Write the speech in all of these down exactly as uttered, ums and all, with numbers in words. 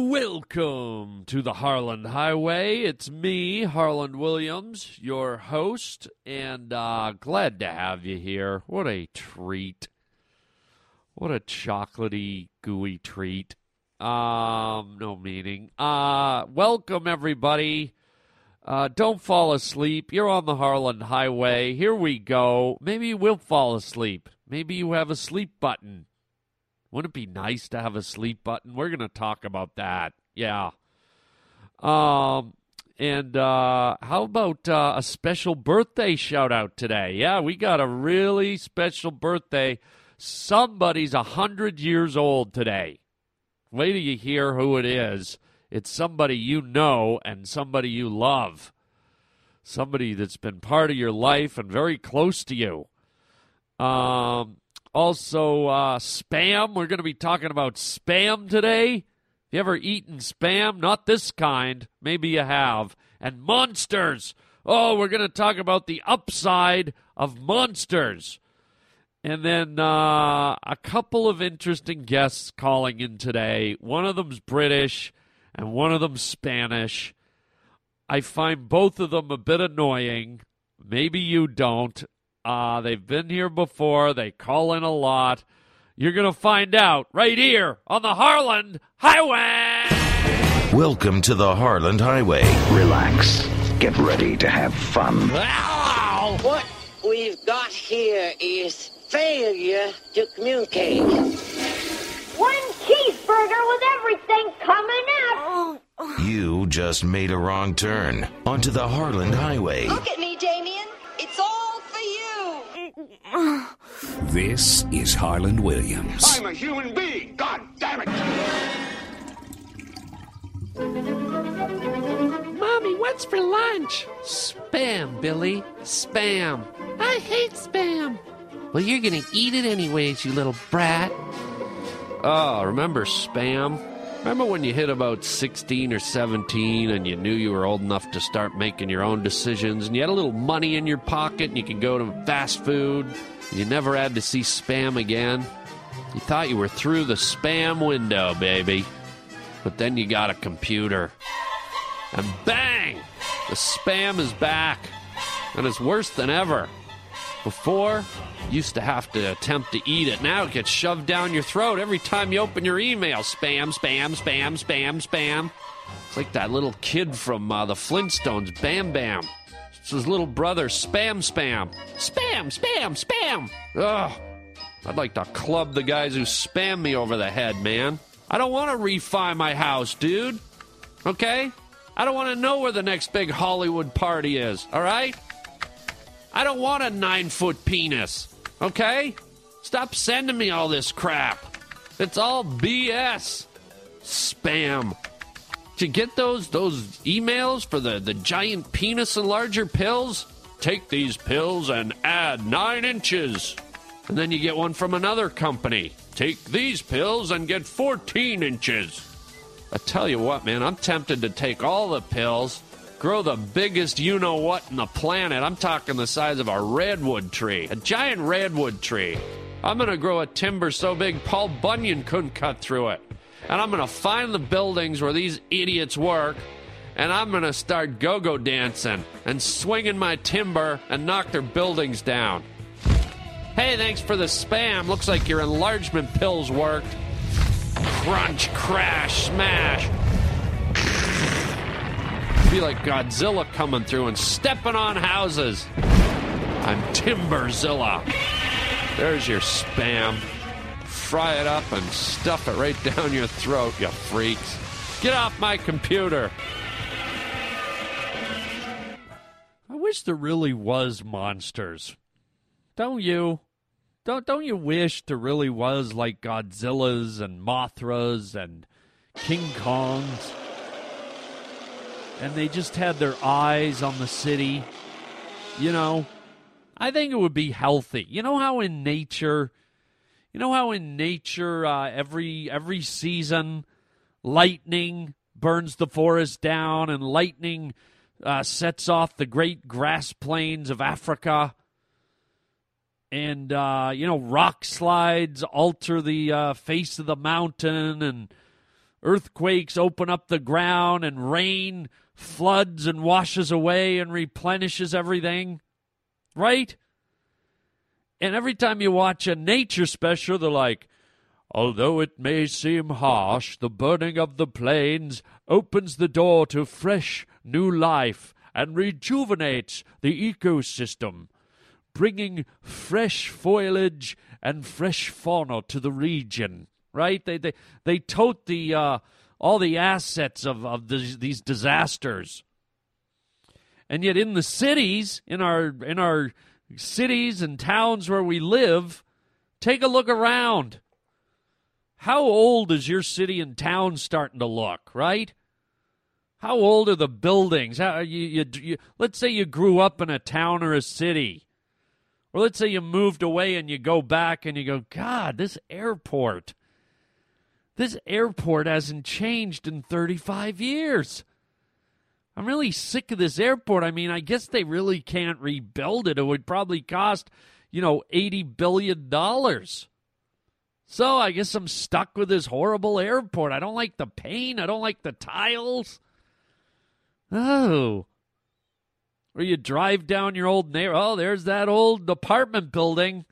Welcome to the Harland Highway. It's me, Harland Williams, your host, and uh, glad to have you here. What a treat. What a chocolatey, gooey treat. Um, no meaning. Uh, welcome, everybody. Uh, don't fall asleep. You're on the Harland Highway. Here we go. Maybe you will fall asleep. Maybe you have a sleep button. Wouldn't it be nice to have a sleep button? We're going to talk about that. Yeah. Um, and uh, how about uh, a special birthday shout-out today? Yeah, we got a really special birthday. Somebody's one hundred years old today. Wait till you hear who it is. It's somebody you know and somebody you love. Somebody that's been part of your life and very close to you. Um... Also, uh, spam. We're going to be talking about spam today. Have you ever eaten spam? Not this kind. Maybe you have. And monsters. Oh, we're going to talk about the upside of monsters. And then uh, a couple of interesting guests calling in today. One of them's British and one of them's Spanish. I find both of them a bit annoying. Maybe you don't. Uh, they've been here before. They call in a lot. You're going to find out right here on the Harland Highway. Welcome to the Harland Highway. Relax. Get ready to have fun. Wow. What we've got here is failure to communicate. One cheeseburger with everything coming up. You just made a wrong turn onto the Harland Highway. Look at me, Damien. It's all. This is Harland Williams. I'm a human being, God damn it! Mommy, what's for lunch? Spam, Billy. Spam. I hate spam. Well, you're gonna eat it anyways, you little brat. Oh, remember spam? Remember when you hit about sixteen or seventeen and you knew you were old enough to start making your own decisions and you had a little money in your pocket and you could go to fast food and you never had to see spam again? You thought you were through the spam window, baby. But then you got a computer. And bang! The spam is back. And it's worse than ever. Before, you used to have to attempt to eat it. Now it gets shoved down your throat every time you open your email. Spam, spam, spam, spam, spam. It's like that little kid from uh, the Flintstones, Bam Bam. It's his little brother, Spam Spam. Spam, spam, spam. Ugh. I'd like to club the guys who spam me over the head, man. I don't want to refi my house, dude. Okay? I don't want to know where the next big Hollywood party is, all right? I don't want a nine-foot penis, okay? Stop sending me all this crap. It's all B S. Spam. Did you get those those emails for the, the giant penis and larger pills? Take these pills and add nine inches. And then you get one from another company. Take these pills and get fourteen inches. I tell you what, man, I'm tempted to take all the pills. Grow the biggest you-know-what in the planet. I'm talking the size of a redwood tree, a giant redwood tree. I'm going to grow a timber so big Paul Bunyan couldn't cut through it. And I'm going to find the buildings where these idiots work, and I'm going to start go-go dancing and swinging my timber and knock their buildings down. Hey, thanks for the spam. Looks like your enlargement pills worked. Crunch, crash, smash. Be like Godzilla coming through and stepping on houses. I'm Timberzilla. There's your spam. Fry it up and stuff it right down your throat, you freaks. Get off my computer. I wish there really was monsters. Don't you? Don't don't you wish there really was like Godzillas and Mothras and King Kongs? And they just had their eyes on the city. You know, I think it would be healthy. You know how in nature, you know how in nature uh, every every season lightning burns the forest down and lightning uh, sets off the great grass plains of Africa. And, uh, you know, rock slides alter the uh, face of the mountain and Earthquakes open up the ground, and rain floods and washes away and replenishes everything, right? And every time you watch a nature special, they're like, although it may seem harsh, the burning of the plains opens the door to fresh new life and rejuvenates the ecosystem, bringing fresh foliage and fresh fauna to the region, right? They they, they tote the uh, all the assets of, of these, these disasters. And yet in the cities, in our in our cities and towns where we live, take a look around. How old is your city and town starting to look, right? How old are the buildings? How, you, you, you, let's say you grew up in a town or a city. Or let's say you moved away and you go back and you go, God, this airport, this airport hasn't changed in thirty-five years. I'm really sick of this airport. I mean, I guess they really can't rebuild it. It would probably cost, you know, eighty billion dollars. So I guess I'm stuck with this horrible airport. I don't like the paint. I don't like the tiles. Oh. Or you drive down your old neighborhood. Oh, there's that old apartment building.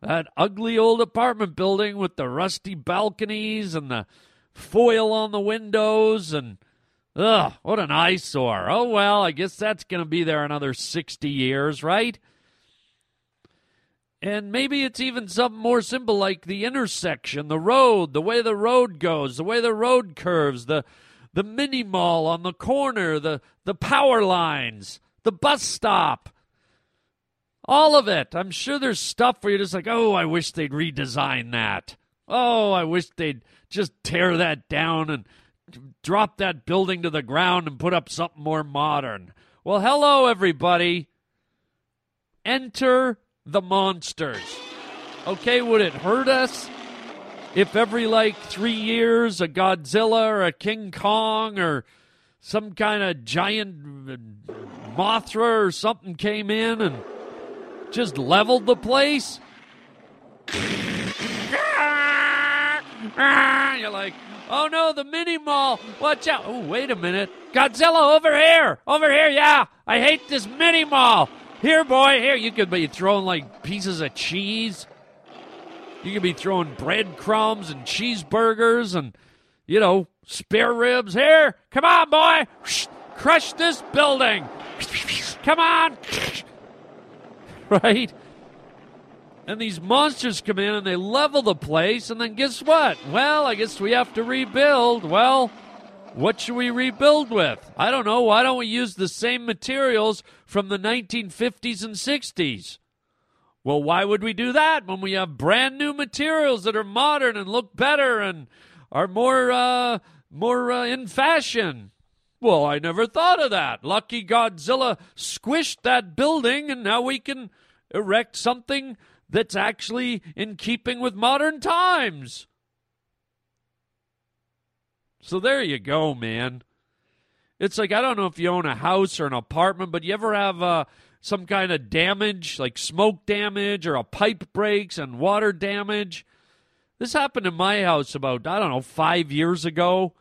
That ugly old apartment building with the rusty balconies and the foil on the windows. And, ugh, what an eyesore. Oh, well, I guess that's going to be there another sixty years, right? And maybe it's even something more simple like the intersection, the road, the way the road goes, the way the road curves, the the mini mall on the corner, the, the power lines, the bus stop. All of it. I'm sure there's stuff where you're just like, oh, I wish they'd redesign that. Oh, I wish they'd just tear that down and drop that building to the ground and put up something more modern. Well, hello, everybody. Enter the monsters. Okay, would it hurt us if every, like, three years a Godzilla or a King Kong or some kind of giant Mothra or something came in and just leveled the place? You're like, oh, no, the mini-mall. Watch out. Oh, wait a minute. Godzilla, over here. Over here, yeah. I hate this mini-mall. Here, boy, here. You could be throwing, like, pieces of cheese. You could be throwing breadcrumbs and cheeseburgers and, you know, spare ribs. Here, come on, boy. Crush this building. Come on. Right? And these monsters come in and they level the place, and then guess what? Well, I guess we have to rebuild. Well, what should we rebuild with? I don't know. Why don't we use the same materials from the nineteen fifties and sixties? Well, why would we do that when we have brand new materials that are modern and look better and are more uh, more uh, in fashion? Well, I never thought of that. Lucky Godzilla squished that building, and now we can erect something that's actually in keeping with modern times. So there you go, man. It's like, I don't know if you own a house or an apartment, but you ever have uh, some kind of damage, like smoke damage or a pipe breaks and water damage? This happened in my house about, I don't know, five years ago.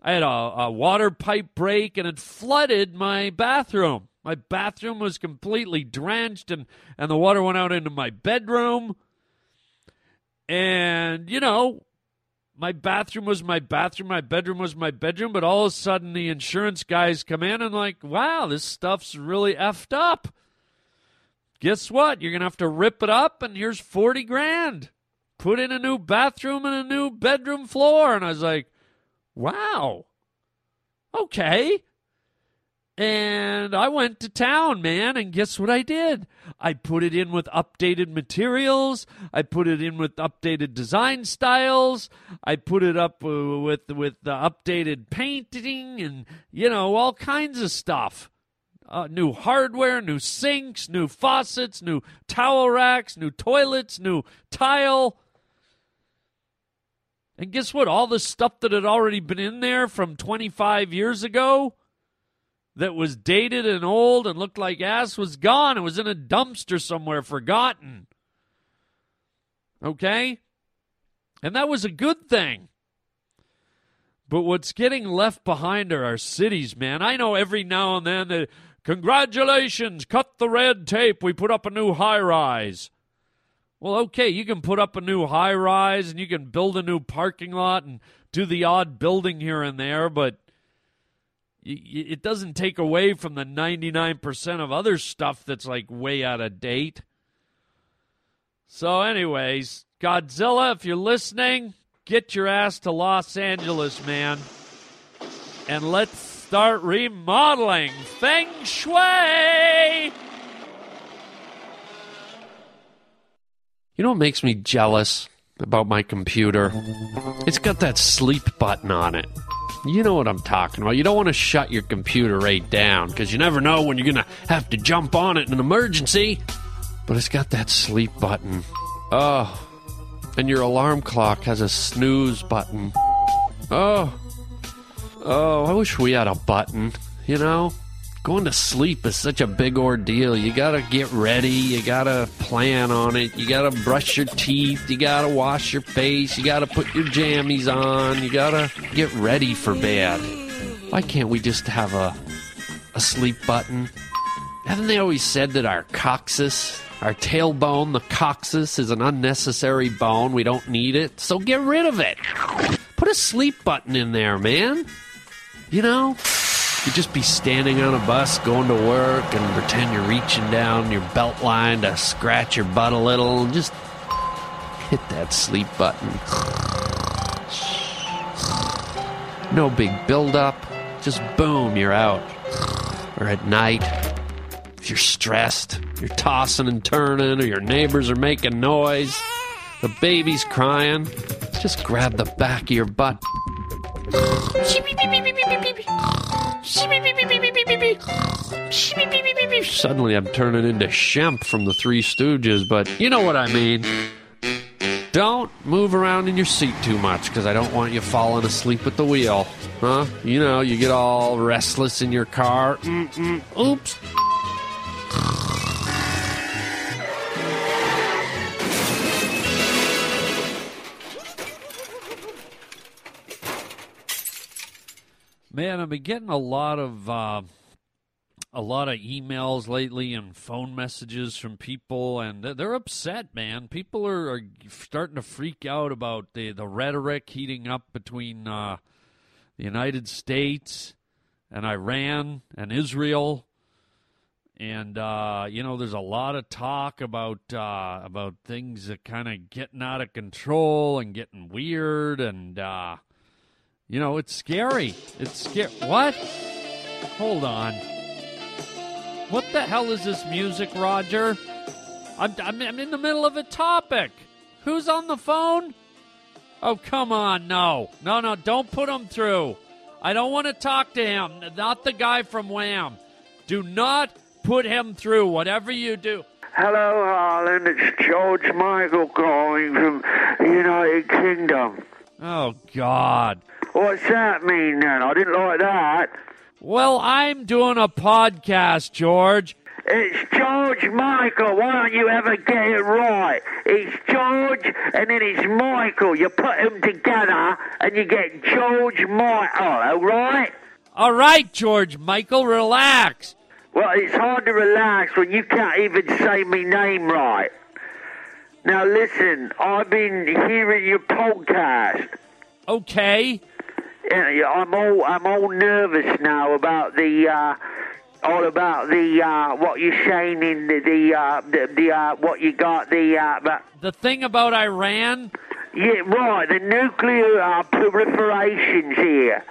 I had a, a water pipe break, and it flooded my bathroom. My bathroom was completely drenched, and, and the water went out into my bedroom. And, you know, my bathroom was my bathroom, my bedroom was my bedroom, but all of a sudden the insurance guys come in and like, wow, this stuff's really effed up. Guess what? You're going to have to rip it up, and here's forty grand. Put in a new bathroom and a new bedroom floor. And I was like, wow, okay. And I went to town, man, and guess what I did? I put it in with updated materials. I put it in with updated design styles. I put it up uh, with with uh, updated painting and, you know, all kinds of stuff. Uh, new hardware, new sinks, new faucets, new towel racks, new toilets, new tile. And guess what? All the stuff that had already been in there from twenty-five years ago that was dated and old and looked like ass was gone. It was in a dumpster somewhere, forgotten. Okay? And that was a good thing. But what's getting left behind are our cities, man. I know every now and then that, congratulations, cut the red tape. We put up a new high-rise. Well, okay, you can put up a new high-rise and you can build a new parking lot and do the odd building here and there, but it doesn't take away from the ninety-nine percent of other stuff that's, like, way out of date. So anyways, Godzilla, if you're listening, get your ass to Los Angeles, man. And let's start remodeling Feng Shui! You know what makes me jealous about my computer? It's got that sleep button on it. You know what I'm talking about. You don't want to shut your computer right down because you never know when you're going to have to jump on it in an emergency. But it's got that sleep button. Oh. And your alarm clock has a snooze button. Oh. Oh, I wish we had a button, you know? Going to sleep is such a big ordeal. You gotta get ready, you gotta plan on it, you gotta brush your teeth, you gotta wash your face, you gotta put your jammies on, you gotta get ready for bed. Why can't we just have a a sleep button? Haven't they always said that our coccyx, our tailbone, the coccyx, is an unnecessary bone, we don't need it, so get rid of it. Put a sleep button in there, man. You know, you'd just be standing on a bus going to work and pretend you're reaching down your belt line to scratch your butt a little. Just hit that sleep button. No big build-up. Just boom, you're out. Or at night, if you're stressed, you're tossing and turning, or your neighbors are making noise, the baby's crying, just grab the back of your butt. Suddenly I'm turning into Shemp from the Three Stooges, but you know what I mean. Don't move around in your seat too much, because I don't want you falling asleep at the wheel. Huh? You know, you get all restless in your car. Mm-mm. Oops. Man, I've been getting a lot of uh, a lot of emails lately and phone messages from people, and they're upset, man. People are, are starting to freak out about the, the rhetoric heating up between uh, the United States and Iran and Israel. And, uh, you know, there's a lot of talk about, uh, about things that kind of getting out of control and getting weird and... Uh, You know, it's scary. It's scary. What? Hold on. What the hell is this music, Roger? I'm, I'm I'm in the middle of a topic. Who's on the phone? Oh, come on. No. No, no. Don't put him through. I don't want to talk to him. Not the guy from Wham. Do not put him through, whatever you do. Hello, Harlan. It's George Michael calling from the United Kingdom. Oh, God. What's that mean, then? I didn't like that. Well, I'm doing a podcast, George. It's George Michael. Why don't you ever get it right? It's George and then it's Michael. You put them together and you get George Michael, all right? All right, George Michael, relax. Well, it's hard to relax when you can't even say me name right. Now, listen, I've been hearing your podcast. Okay. Yeah, I'm all I'm all nervous now about the uh, all about the uh, what you're saying in the the uh, the, the uh, what you got the uh, but the thing about Iran. Yeah, right. The nuclear uh, proliferations here.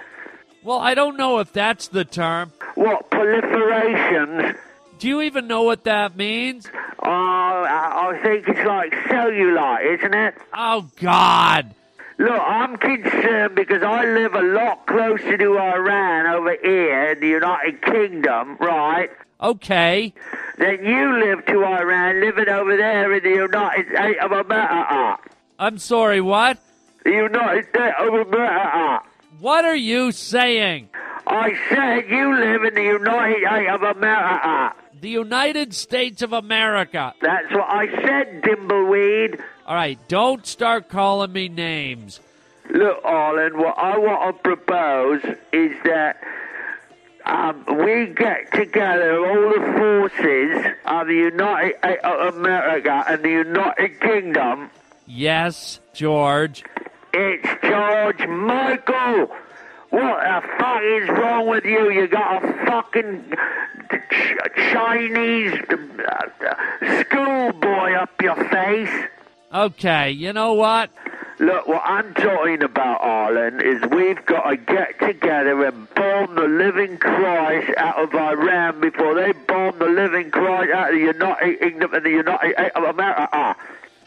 Well, I don't know if that's the term. What proliferations? Do you even know what that means? Oh, uh, I think it's like cellulite, isn't it? Oh God. Look, I'm concerned because I live a lot closer to Iran over here in the United Kingdom, right? Okay. Then you live to Iran, living over there in the United States of America. I'm sorry, what? The United States of America. What are you saying? I said you live in the United States of America. The United States of America. That's what I said, Dimbleweed. All right, don't start calling me names. Look, Harlan, what I want to propose is that um, we get together all the forces of the United States of America and the United Kingdom. Yes, George. It's George Michael. What the fuck is wrong with you? You got a fucking ch- Chinese uh, schoolboy up your face. Okay, you know what? Look, what I'm talking about, Harlan, is we've got to get together and bomb the living Christ out of Iran before they bomb the living Christ out of the United Kingdom and the United States of America.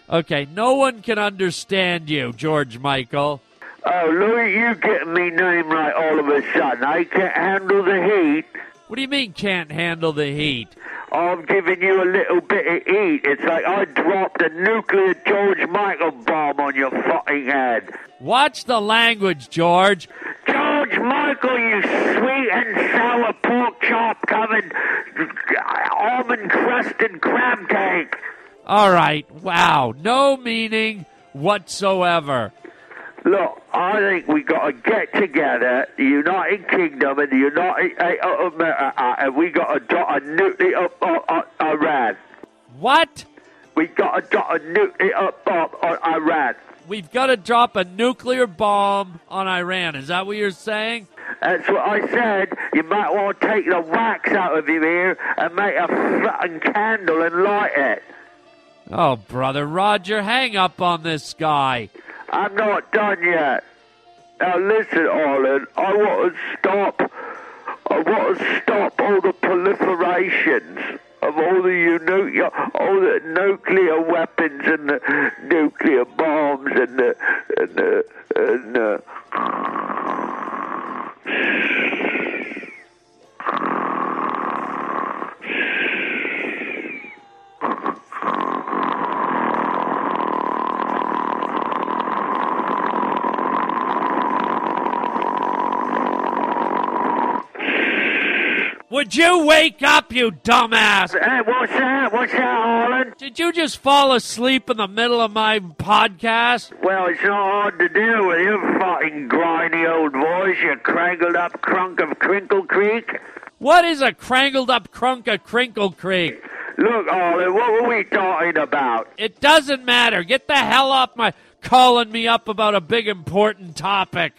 Okay, no one can understand you, George Michael. Oh, Louis, you getting me name right all of a sudden. I can't handle the heat. What do you mean, can't handle the heat? I'm giving you a little bit of heat. It's like I dropped a nuclear George Michael bomb on your fucking head. Watch the language, George. George Michael, you sweet and sour pork chop covered almond-crusted crab cake. All right, wow. No meaning whatsoever. Look, I think we got to get together, the United Kingdom and the United States of America, and we got to dot a nuclear up on Iran. What? We got to dot a nuclear up on Iran. We've got to drop a nuclear bomb on Iran. Is that what you're saying? That's what I said. You might want to take the wax out of your ear and make a fucking candle and light it. Oh, brother Roger, hang up on this guy. I'm not done yet. Now listen, Harlan, I want to stop, I want to stop all the proliferations of all the, all the nuclear weapons and the nuclear bombs and the, and the, and the... Would you wake up, you dumbass? Hey, what's that? What's that, Harlan? Did you just fall asleep in the middle of my podcast? Well, it's not hard to do with your fucking grimy old voice, you crangled-up crunk of Crinkle Creek. What is a crangled-up crunk of Crinkle Creek? Look, Harlan, what were we talking about? It doesn't matter. Get the hell off my... calling me up about a big important topic.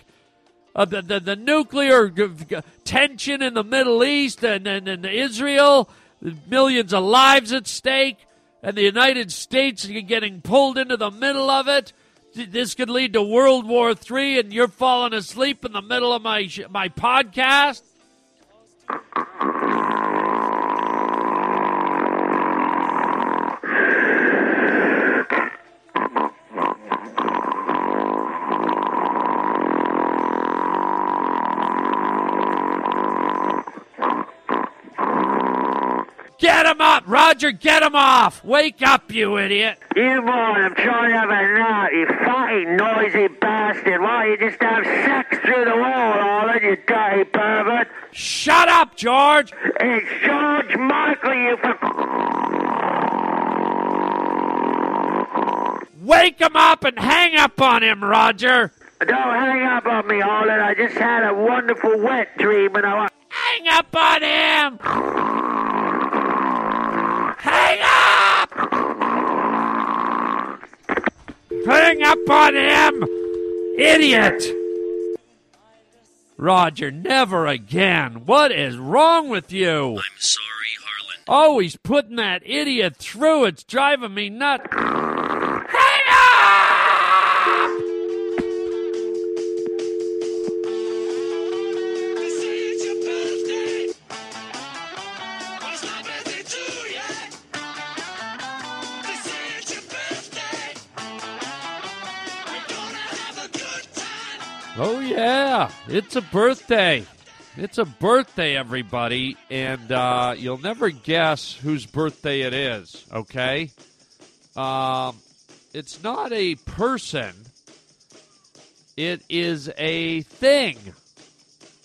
Uh, the, the the nuclear g- g- tension in the Middle East and, and, and Israel, millions of lives at stake, and the United States getting pulled into the middle of it. This could lead to World War Three, and you're falling asleep in the middle of my sh- my podcast. Get him up! Roger, get him off! Wake up, you idiot! You boy, I'm trying to have a nap, you fucking noisy bastard! Why don't you just have sex through the wall, Harlan, you dirty pervert? Shut up, George! It's George Michael, you fuck... Wake him up and hang up on him, Roger! Don't hang up on me, Harlan. I just had a wonderful wet dream and I want... Hang up on him! Hang up! Hang up on him! Idiot! Roger, never again. What is wrong with you? I'm sorry, Harlan. Always putting that idiot through. It's driving me nuts. Hang up! Oh, yeah. It's a birthday. It's a birthday, everybody. And uh, you'll never guess whose birthday it is, okay? Um, it's not a person. It is a thing.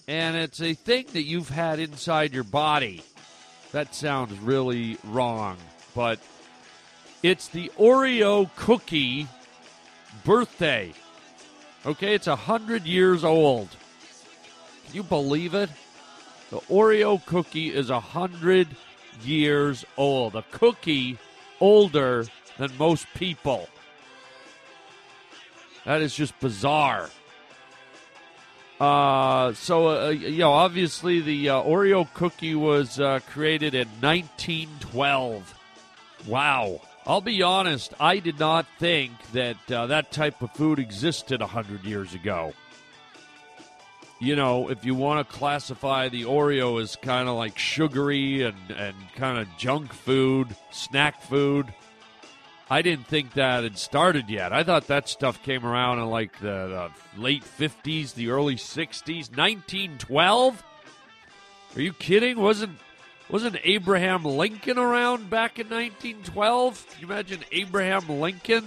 And it's a thing that you've had inside your body. That sounds really wrong. But it's the Oreo cookie birthday. Okay, it's one hundred years old. Can you believe it? The Oreo cookie is one hundred years old. A cookie older than most people. That is just bizarre. Uh, so, uh, you know, obviously the uh, Oreo cookie was uh, created in nineteen twelve. Wow. I'll be honest, I did not think that uh, that type of food existed one hundred years ago. You know, if you want to classify the Oreo as kind of like sugary and, and kind of junk food, snack food, I didn't think that had started yet. I thought that stuff came around in like the, the late fifties, the early sixties. nineteen twelve? Are you kidding? Wasn't wasn't Abraham Lincoln around back in nineteen twelve? Can you imagine Abraham Lincoln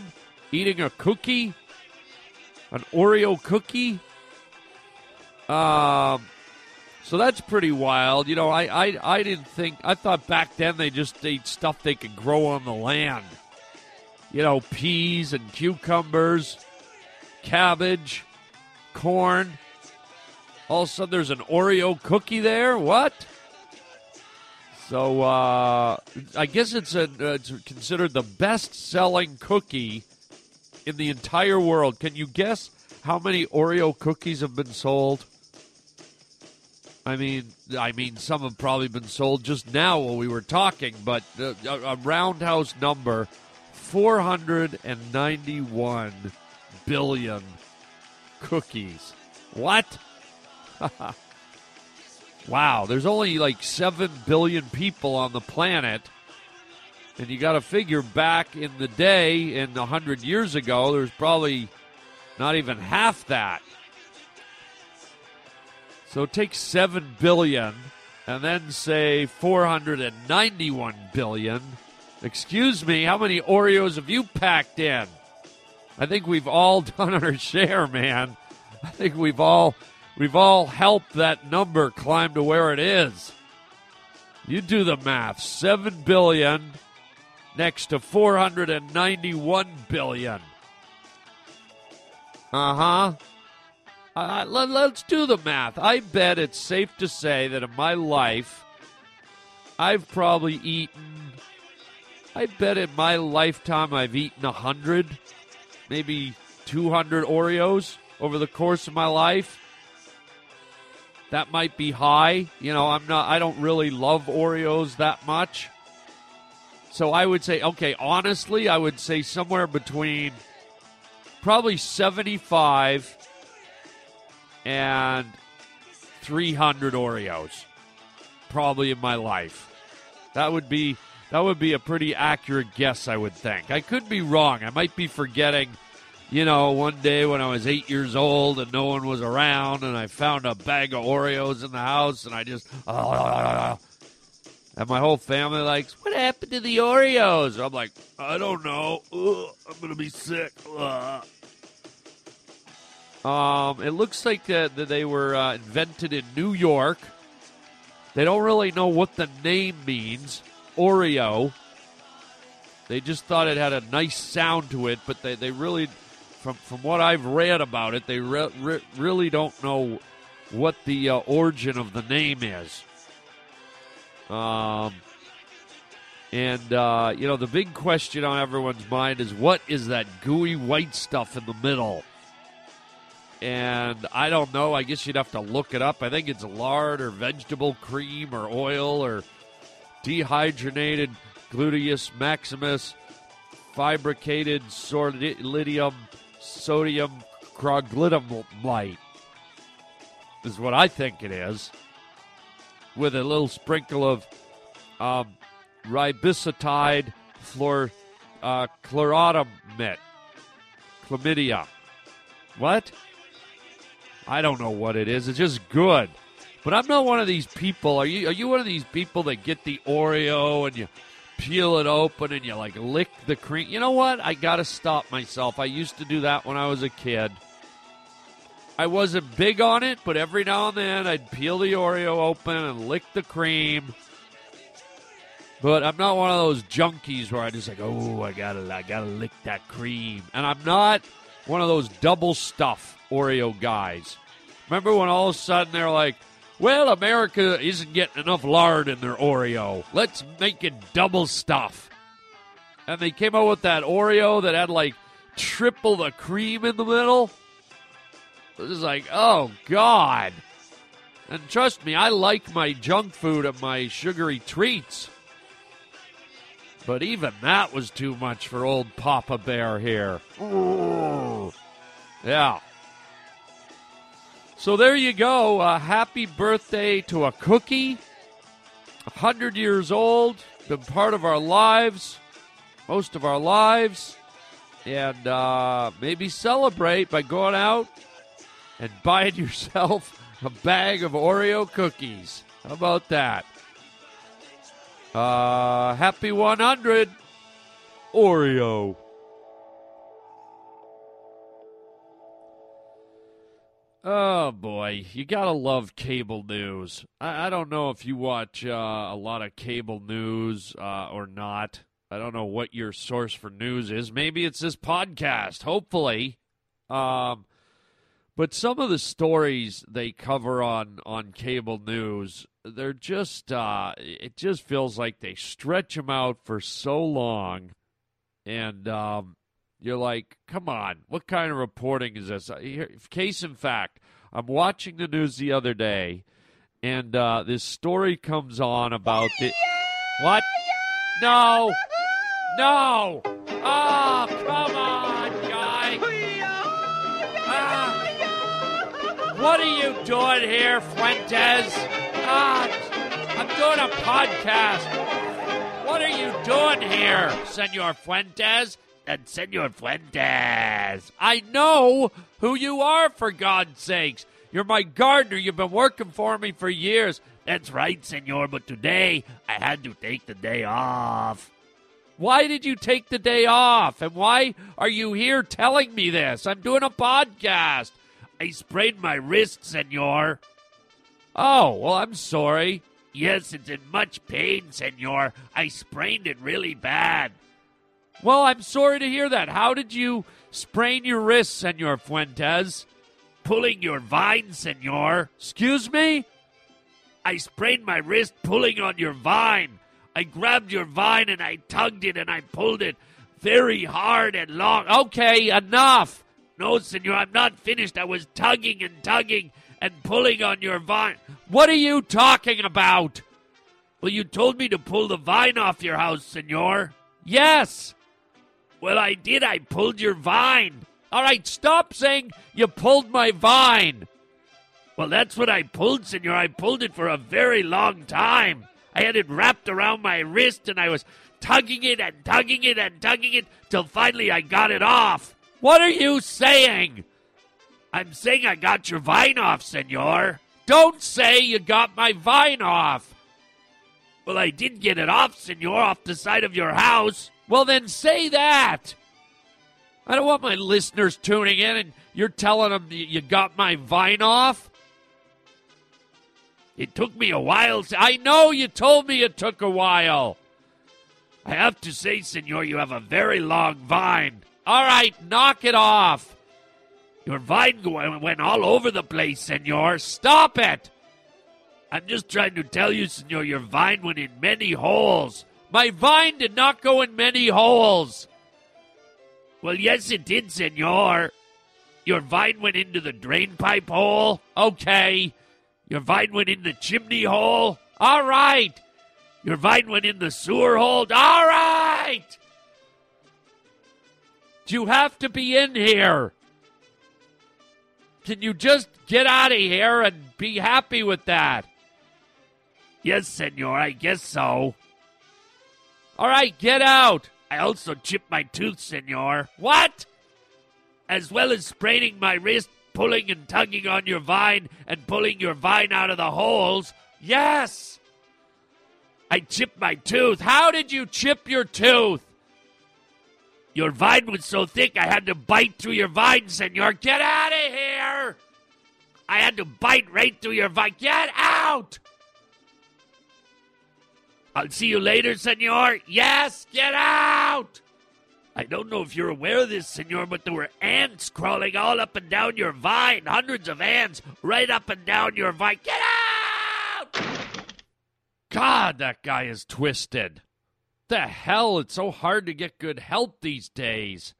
eating a cookie? An Oreo cookie? Um, so that's pretty wild. You know, I, I, I didn't think, I thought back then they just ate stuff they could grow on the land. You know, peas and cucumbers, cabbage, corn. All of a sudden there's an Oreo cookie there? What? So uh, I guess it's, a, uh, it's considered the best-selling cookie in the entire world. Can you guess how many Oreo cookies have been sold? I mean, I mean, some have probably been sold just now while we were talking, but uh, a roundhouse number, four hundred ninety-one billion cookies. What? Wow, there's only like seven billion people on the planet. And you got to figure back in the day, in one hundred years ago, there's probably not even half that. So take seven billion and then say four hundred ninety-one billion. Excuse me, how many Oreos have you packed in? I think we've all done our share, man. I think we've all we've all helped that number climb to where it is. You do the math. seven billion next to four hundred ninety-one billion. Uh-huh. Uh, let, let's do the math. I bet it's safe to say that in my life, I've probably eaten... I bet in my lifetime I've eaten one hundred, maybe two hundred Oreos over the course of my life. That might be high. You know, I'm not, I don't really love Oreos that much. So I would say, okay, honestly, I would say somewhere between probably seventy-five and three hundred Oreos probably in my life. That would be... That would be a pretty accurate guess, I would think. I could be wrong. I might be forgetting, you know, one day when I was eight years old and no one was around and I found a bag of Oreos in the house and I just... Uh, and my whole family likes, what happened to the Oreos? I'm like, I don't know. Ugh, I'm going to be sick. Ugh. Um, it looks like that they were uh, invented in New York. They don't really know what the name means. Oreo. They just thought it had a nice sound to it, but they, they really, from from what I've read about it, they re, re, really don't know what the uh, origin of the name is. Um, and, uh, you know, the big question on everyone's mind is, what is that gooey white stuff in the middle? And I don't know. I guess you'd have to look it up. I think it's lard or vegetable cream or oil or... dehydrated gluteus maximus, fabricated sorlidium, sodium croglidomide is what I think it is, with a little sprinkle of um, ribositide flor, uh, chlorotomate, chlamydia. What? I don't know what it is. It's just good. But I'm not one of these people. Are you? Are you one of these people that get the Oreo and you peel it open and you like lick the cream? You know what? I gotta stop myself. I used to do that when I was a kid. I wasn't big on it, but every now and then I'd peel the Oreo open and lick the cream. But I'm not one of those junkies where I just like, oh, I gotta, I gotta lick that cream. And I'm not one of those double stuff Oreo guys. Remember when all of a sudden they're like, well, America isn't getting enough lard in their Oreo. Let's make it double stuff. And they came out with that Oreo that had like triple the cream in the middle. It was like, oh, God. And trust me, I like my junk food and my sugary treats. But even that was too much for old Papa Bear here. Ooh. Yeah. So there you go. A happy birthday to a cookie. one hundred years old. Been part of our lives. Most of our lives. And uh, maybe celebrate by going out and buying yourself a bag of Oreo cookies. How about that? Uh, happy one hundred, Oreo. Oh, boy. You gotta love cable news. I, I don't know if you watch uh, a lot of cable news uh, or not. I don't know what your source for news is. Maybe it's this podcast, hopefully. Um, but some of the stories they cover on, on cable news, they're just, uh, it just feels like they stretch them out for so long. And um, you're like, come on, what kind of reporting is this? Case in fact, I'm watching the news the other day, and uh, this story comes on about the... What? No! No! Oh, come on, guy! Ah, what are you doing here, Fuentes? Ah, I'm doing a podcast. What are you doing here, Senor Fuentes? And Senor Fuentes, I know who you are, for God's sakes. You're my gardener. You've been working for me for years. That's right, senor, but today I had to take the day off. Why did you take the day off? And why are you here telling me this? I'm doing a podcast. I sprained my wrist, senor. Oh, well, I'm sorry. Yes, it's in much pain, senor. I sprained it really bad. Well, I'm sorry to hear that. How did you sprain your wrist, senor Fuentes? Pulling your vine, senor. Excuse me? I sprained my wrist pulling on your vine. I grabbed your vine and I tugged it and I pulled it very hard and long. Okay, enough. No, senor, I'm not finished. I was tugging and tugging and pulling on your vine. What are you talking about? Well, you told me to pull the vine off your house, senor. Yes. Well, I did. I pulled your vine. All right, stop saying you pulled my vine. Well, that's what I pulled, senor. I pulled it for a very long time. I had it wrapped around my wrist, and I was tugging it and tugging it and tugging it till finally I got it off. What are you saying? I'm saying I got your vine off, senor. Don't say you got my vine off. Well, I did get it off, senor, off the side of your house. Well, then say that. I don't want my listeners tuning in, and you're telling them you got my vine off. It took me a while. To, I know you told me it took a while. I have to say, senor, you have a very long vine. All right, knock it off. Your vine went all over the place, senor. Stop it. I'm just trying to tell you, senor, your vine went in many holes. My vine did not go in many holes. Well, yes, it did, senor. Your vine went into the drainpipe hole. Okay. Your vine went in the chimney hole. All right. Your vine went in the sewer hole. All right. You have to be in here. Can you just get out of here and be happy with that? Yes, senor, I guess so. All right, get out. I also chipped my tooth, senor. What? As well as spraining my wrist, pulling and tugging on your vine and pulling your vine out of the holes. Yes! I chipped my tooth. How did you chip your tooth? Your vine was so thick I had to bite through your vine, senor. Get out of here! I had to bite right through your vine. Get out! I'll see you later, senor. Yes, get out! I don't know if you're aware of this, senor, but there were ants crawling all up and down your vine. Hundreds of ants right up and down your vine. Get out! God, that guy is twisted. The hell? It's so hard to get good help these days.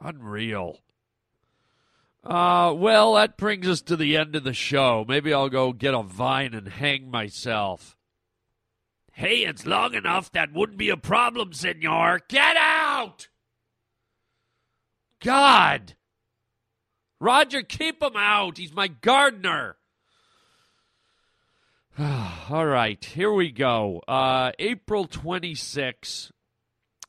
Unreal. Uh, well, that brings us to the end of the show. Maybe I'll go get a vine and hang myself. Hey, it's long enough. That wouldn't be a problem, senor. Get out! God! Roger, keep him out. He's my gardener. All right, here we go. Uh, April twenty-sixth.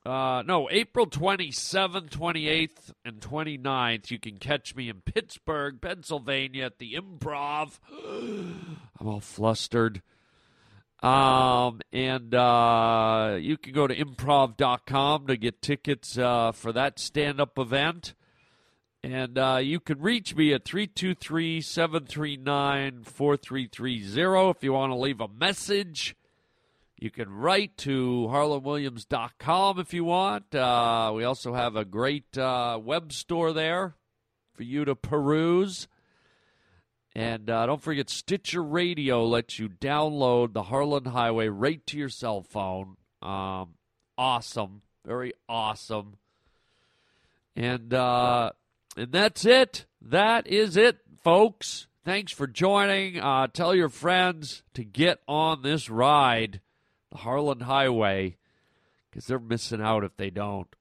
Uh, no, April twenty-seventh, twenty-eighth, and twenty-ninth, you can catch me in Pittsburgh, Pennsylvania at the Improv. I'm all flustered. Um, and uh, you can go to improv dot com to get tickets uh, for that stand-up event. And uh, you can reach me at three two three, seven three nine, four three three zero if you want to leave a message. You can write to Harlan Williams dot com if you want. Uh, we also have a great uh, web store there for you to peruse. And uh, don't forget, Stitcher Radio lets you download the Harlan Highway right to your cell phone. Um, awesome. Very awesome. And, uh, and that's it. That is it, folks. Thanks for joining. Uh, tell your friends to get on this ride, the Harlan Highway, because they're missing out if they don't.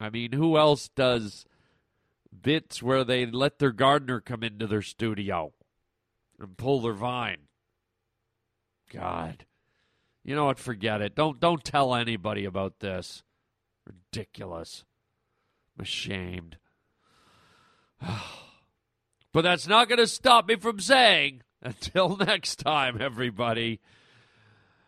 I mean, who else does bits where they let their gardener come into their studio and pull their vine? God. You know what? Forget it. Don't don't tell anybody about this. Ridiculous. I'm ashamed. But that's not going to stop me from saying, until next time, everybody,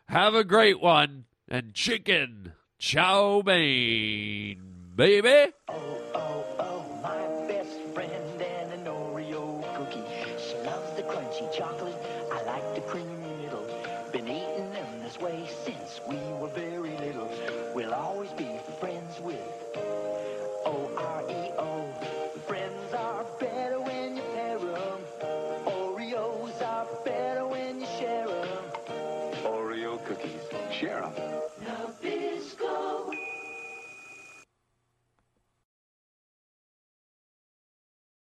have a great one, and chicken chow mein, baby. Oh, oh, oh, my best friend and an Oreo cookie. She loves the crunchy chocolate. I like the creamy middle. Been eating them this way since we were babies.